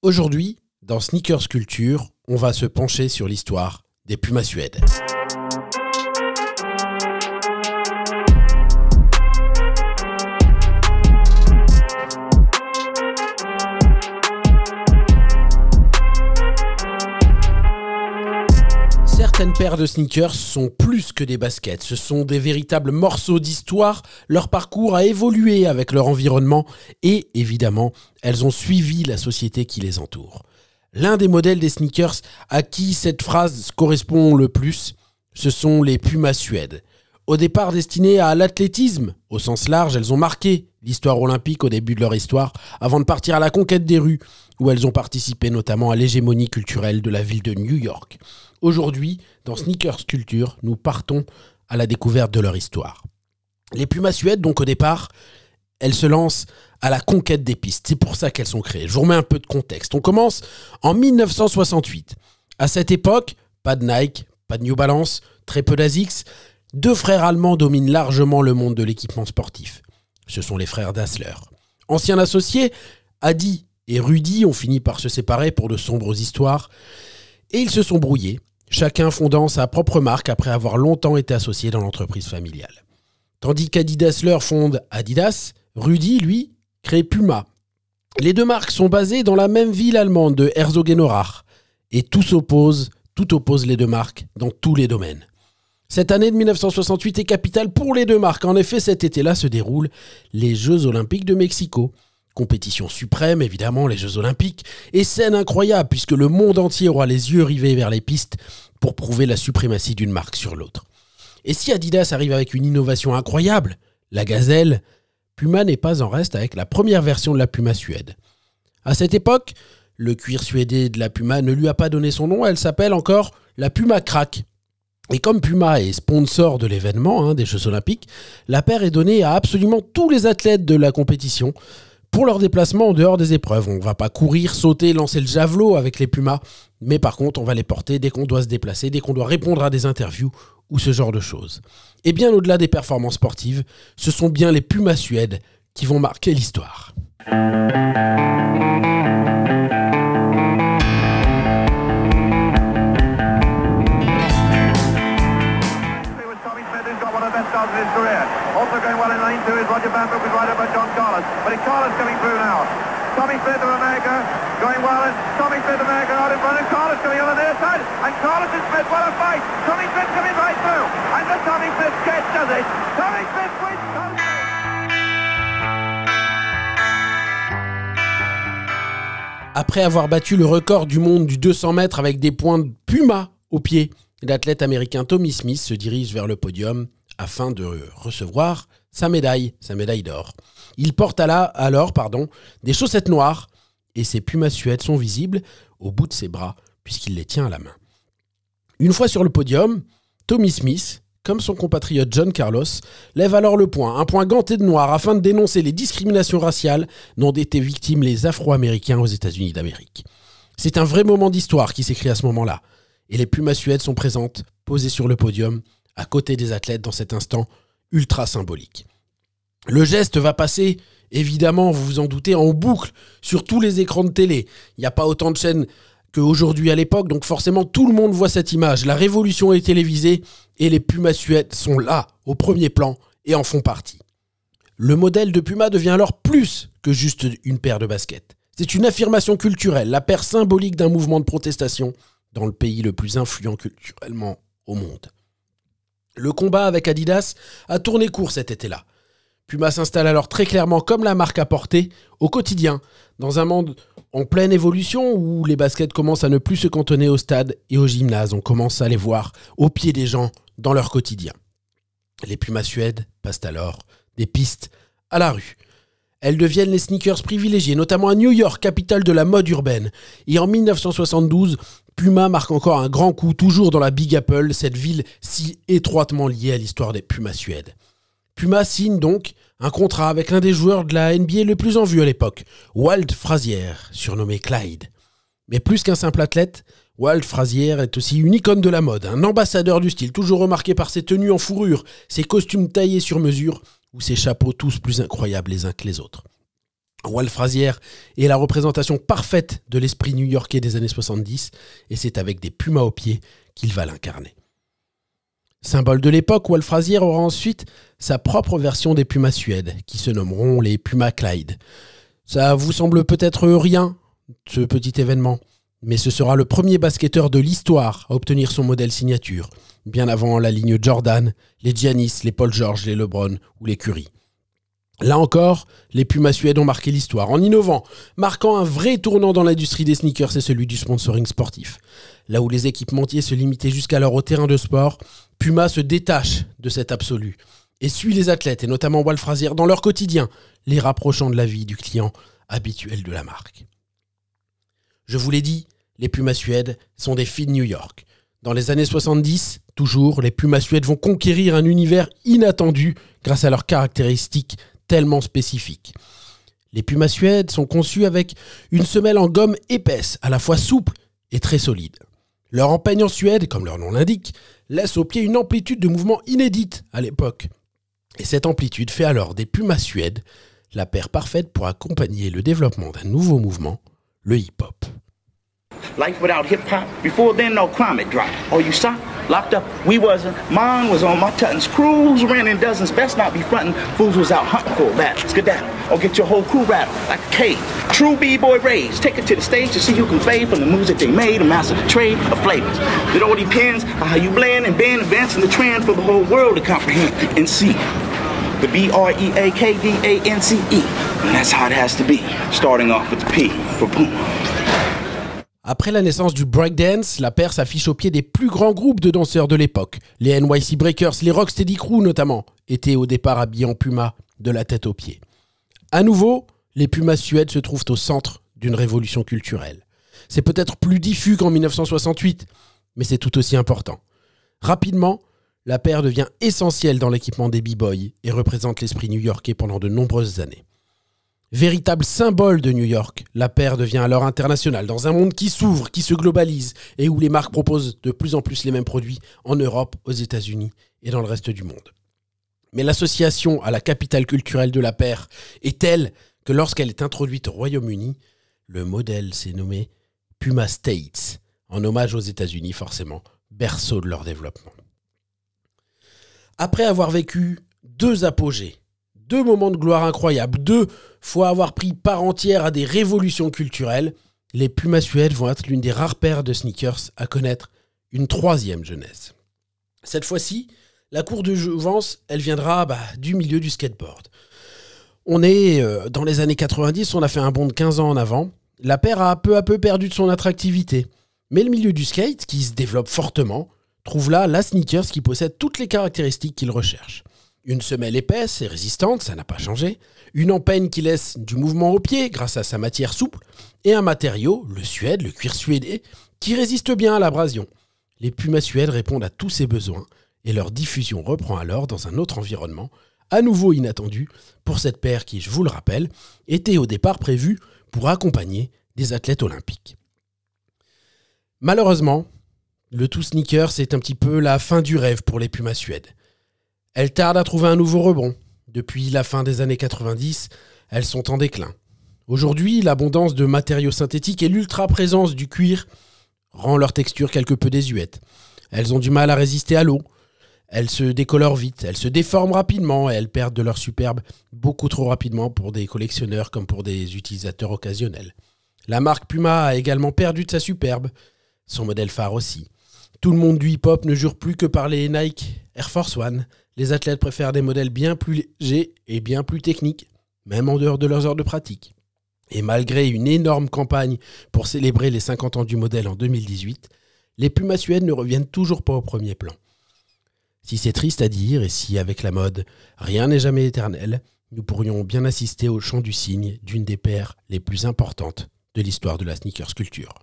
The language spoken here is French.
Aujourd'hui, dans Sneakers Culture, on va se pencher sur l'histoire des Pumas Suède. Certaines paires de sneakers sont plus que des baskets, ce sont des véritables morceaux d'histoire, leur parcours a évolué avec leur environnement et, évidemment, elles ont suivi la société qui les entoure. L'un des modèles des sneakers à qui cette phrase correspond le plus, ce sont les Pumas Suède. Au départ destinées à l'athlétisme, au sens large, elles ont marqué l'histoire olympique au début de leur histoire, avant de partir à la conquête des rues, où elles ont participé notamment à l'hégémonie culturelle de la ville de New York. Aujourd'hui, dans Sneakers Culture, nous partons à la découverte de leur histoire. Les Pumas Suède, donc au départ, elles se lancent à la conquête des pistes. C'est pour ça qu'elles sont créées. Je vous remets un peu de contexte. On commence en 1968. À cette époque, pas de Nike, pas de New Balance, très peu d'Asics. Deux frères allemands dominent largement le monde de l'équipement sportif. Ce sont les frères Dassler. Anciens associés, Adi et Rudi ont fini par se séparer pour de sombres histoires. Et ils se sont brouillés, chacun fondant sa propre marque après avoir longtemps été associé dans l'entreprise familiale. Tandis qu'Adi Dassler fonde Adidas, Rudi, lui, crée Puma. Les deux marques sont basées dans la même ville allemande de Herzogenaurach et tout oppose les deux marques dans tous les domaines. Cette année de 1968 est capitale pour les deux marques. En effet, cet été-là se déroulent les Jeux Olympiques de Mexico. Compétition suprême, évidemment, les Jeux Olympiques, et scène incroyable puisque le monde entier aura les yeux rivés vers les pistes pour prouver la suprématie d'une marque sur l'autre. Et si Adidas arrive avec une innovation incroyable, la gazelle, Puma n'est pas en reste avec la première version de la Puma Suède. À cette époque, le cuir suédé de la Puma ne lui a pas donné son nom, elle s'appelle encore la Puma crack. Et comme Puma est sponsor de l'événement, des Jeux Olympiques, la paire est donnée à absolument tous les athlètes de la compétition, pour leur déplacement en dehors des épreuves. On ne va pas courir, sauter, lancer le javelot avec les Pumas, mais par contre, on va les porter dès qu'on doit se déplacer, dès qu'on doit répondre à des interviews ou ce genre de choses. Et bien au-delà des performances sportives, ce sont bien les Pumas Suède qui vont marquer l'histoire. Also going well in lane two is Roger Bamford with right over John Carlos. But it's Carlos coming through now. Tommie Smith of America going well. And Tommie Smith of America out in front. And Carlos coming on the near side. And Carlos and Smith, what a fight. Tommie Smith coming right through. And the Tommie Smith catch does it. Tommie Smith wins. Après avoir battu le record du monde du 200 mètres avec des points de Puma au pied, l'athlète américain Tommie Smith se dirige vers le podium afin de recevoir sa médaille d'or. Il porte alors des chaussettes noires et ses Pumas Suède sont visibles au bout de ses bras puisqu'il les tient à la main. Une fois sur le podium, Tommie Smith, comme son compatriote John Carlos, lève alors le poing, un poing ganté de noir afin de dénoncer les discriminations raciales dont étaient victimes les Afro-Américains aux États-Unis d'Amérique. C'est un vrai moment d'histoire qui s'écrit à ce moment-là et les Pumas Suède sont présentes, posées sur le podium, à côté des athlètes dans cet instant ultra symbolique. Le geste va passer, évidemment, vous vous en doutez, en boucle sur tous les écrans de télé. Il n'y a pas autant de chaînes qu'aujourd'hui à l'époque, donc forcément tout le monde voit cette image. La révolution est télévisée et les Pumas Suède sont là, au premier plan, et en font partie. Le modèle de Puma devient alors plus que juste une paire de baskets. C'est une affirmation culturelle, la paire symbolique d'un mouvement de protestation dans le pays le plus influent culturellement au monde. Le combat avec Adidas a tourné court cet été-là. Puma s'installe alors très clairement comme la marque à porter au quotidien, dans un monde en pleine évolution où les baskets commencent à ne plus se cantonner au stade et au gymnase. On commence à les voir au pied des gens dans leur quotidien. Les Pumas Suède passent alors des pistes à la rue. Elles deviennent les sneakers privilégiés, notamment à New York, capitale de la mode urbaine. Et en 1972, Puma marque encore un grand coup, toujours dans la Big Apple, cette ville si étroitement liée à l'histoire des Pumas Suède. Puma signe donc un contrat avec l'un des joueurs de la NBA le plus en vue à l'époque, Walt Frazier, surnommé Clyde. Mais plus qu'un simple athlète, Walt Frazier est aussi une icône de la mode, un ambassadeur du style, toujours remarqué par ses tenues en fourrure, ses costumes taillés sur mesure, ou ces chapeaux tous plus incroyables les uns que les autres. Walt Frazier est la représentation parfaite de l'esprit new-yorkais des années 70 et c'est avec des pumas aux pieds qu'il va l'incarner. Symbole de l'époque, Walt Frazier aura ensuite sa propre version des pumas suèdes qui se nommeront les Puma Clyde. Ça vous semble peut-être rien, ce petit événement, mais ce sera le premier basketteur de l'histoire à obtenir son modèle signature, bien avant la ligne Jordan, les Giannis, les Paul George, les LeBron ou les Curry. Là encore, les Pumas suèdes ont marqué l'histoire en innovant, marquant un vrai tournant dans l'industrie des sneakers et celui du sponsoring sportif. Là où les équipementiers se limitaient jusqu'alors au terrain de sport, Puma se détache de cet absolu et suit les athlètes, et notamment Walt Frazier, dans leur quotidien, les rapprochant de la vie du client habituel de la marque. Je vous l'ai dit, les Pumas suèdes sont des filles de New York. Dans les années 70, toujours, les Pumas suèdes vont conquérir un univers inattendu grâce à leurs caractéristiques tellement spécifiques. Les Pumas suèdes sont conçus avec une semelle en gomme épaisse, à la fois souple et très solide. Leur empeigne en suède, comme leur nom l'indique, laisse au pied une amplitude de mouvement inédite à l'époque. Et cette amplitude fait alors des Pumas suèdes la paire parfaite pour accompagner le développement d'un nouveau mouvement, le hip-hop. Life without hip-hop, before then no crime had dropped. Oh, you shot? Locked up? We wasn't. Mine was on my tuttons. Crews ran in dozens. Best not be frontin'. Fools was out hunting for a rap. Let's get down. Or get your whole crew rap like a cage. True B-boy rage. Take it to the stage to see who can fade from the moves that they made. A master the trade of flavors. It all depends on how you blend and bend, advancing the trend for the whole world to comprehend and see. The B-R-E-A-K-D-A-N-C-E. And that's how it has to be. Starting off with the P for Puma. Après la naissance du breakdance, la paire s'affiche au pied des plus grands groupes de danseurs de l'époque. Les NYC Breakers, les Rocksteady Crew notamment, étaient au départ habillés en Puma, de la tête aux pieds. À nouveau, les Pumas suèdes se trouvent au centre d'une révolution culturelle. C'est peut-être plus diffus qu'en 1968, mais c'est tout aussi important. Rapidement, la paire devient essentielle dans l'équipement des b-boys et représente l'esprit new-yorkais pendant de nombreuses années. Véritable symbole de New York, la paire devient alors internationale, dans un monde qui s'ouvre, qui se globalise et où les marques proposent de plus en plus les mêmes produits en Europe, aux États-Unis et dans le reste du monde. Mais l'association à la capitale culturelle de la paire est telle que lorsqu'elle est introduite au Royaume-Uni, le modèle s'est nommé Puma States, en hommage aux États-Unis forcément, berceau de leur développement. Après avoir vécu deux apogées, deux moments de gloire incroyables, deux fois avoir pris part entière à des révolutions culturelles, les Pumas suèdes vont être l'une des rares paires de sneakers à connaître une troisième jeunesse. Cette fois-ci, la cour de jouvence, elle viendra du milieu du skateboard. On est dans les années 90, on a fait un bond de 15 ans en avant. La paire a peu à peu perdu de son attractivité. Mais le milieu du skate, qui se développe fortement, trouve là la sneakers qui possède toutes les caractéristiques qu'il recherche. Une semelle épaisse et résistante, ça n'a pas changé. Une empeigne qui laisse du mouvement au pied grâce à sa matière souple. Et un matériau, le suède, le cuir suédé, qui résiste bien à l'abrasion. Les Pumas suèdes répondent à tous ces besoins et leur diffusion reprend alors dans un autre environnement, à nouveau inattendu, pour cette paire qui, je vous le rappelle, était au départ prévue pour accompagner des athlètes olympiques. Malheureusement, le tout sneaker, c'est un petit peu la fin du rêve pour les Pumas suèdes. Elles tardent à trouver un nouveau rebond. Depuis la fin des années 90, elles sont en déclin. Aujourd'hui, l'abondance de matériaux synthétiques et l'ultra-présence du cuir rend leur texture quelque peu désuète. Elles ont du mal à résister à l'eau. Elles se décolorent vite, elles se déforment rapidement et elles perdent de leur superbe beaucoup trop rapidement pour des collectionneurs comme pour des utilisateurs occasionnels. La marque Puma a également perdu de sa superbe, son modèle phare aussi. Tout le monde du hip-hop ne jure plus que par les Nike Air Force One. Les athlètes préfèrent des modèles bien plus légers et bien plus techniques, même en dehors de leurs heures de pratique. Et malgré une énorme campagne pour célébrer les 50 ans du modèle en 2018, les Pumas suèdes ne reviennent toujours pas au premier plan. Si c'est triste à dire et si avec la mode, rien n'est jamais éternel, nous pourrions bien assister au chant du cygne d'une des paires les plus importantes de l'histoire de la sneakers culture.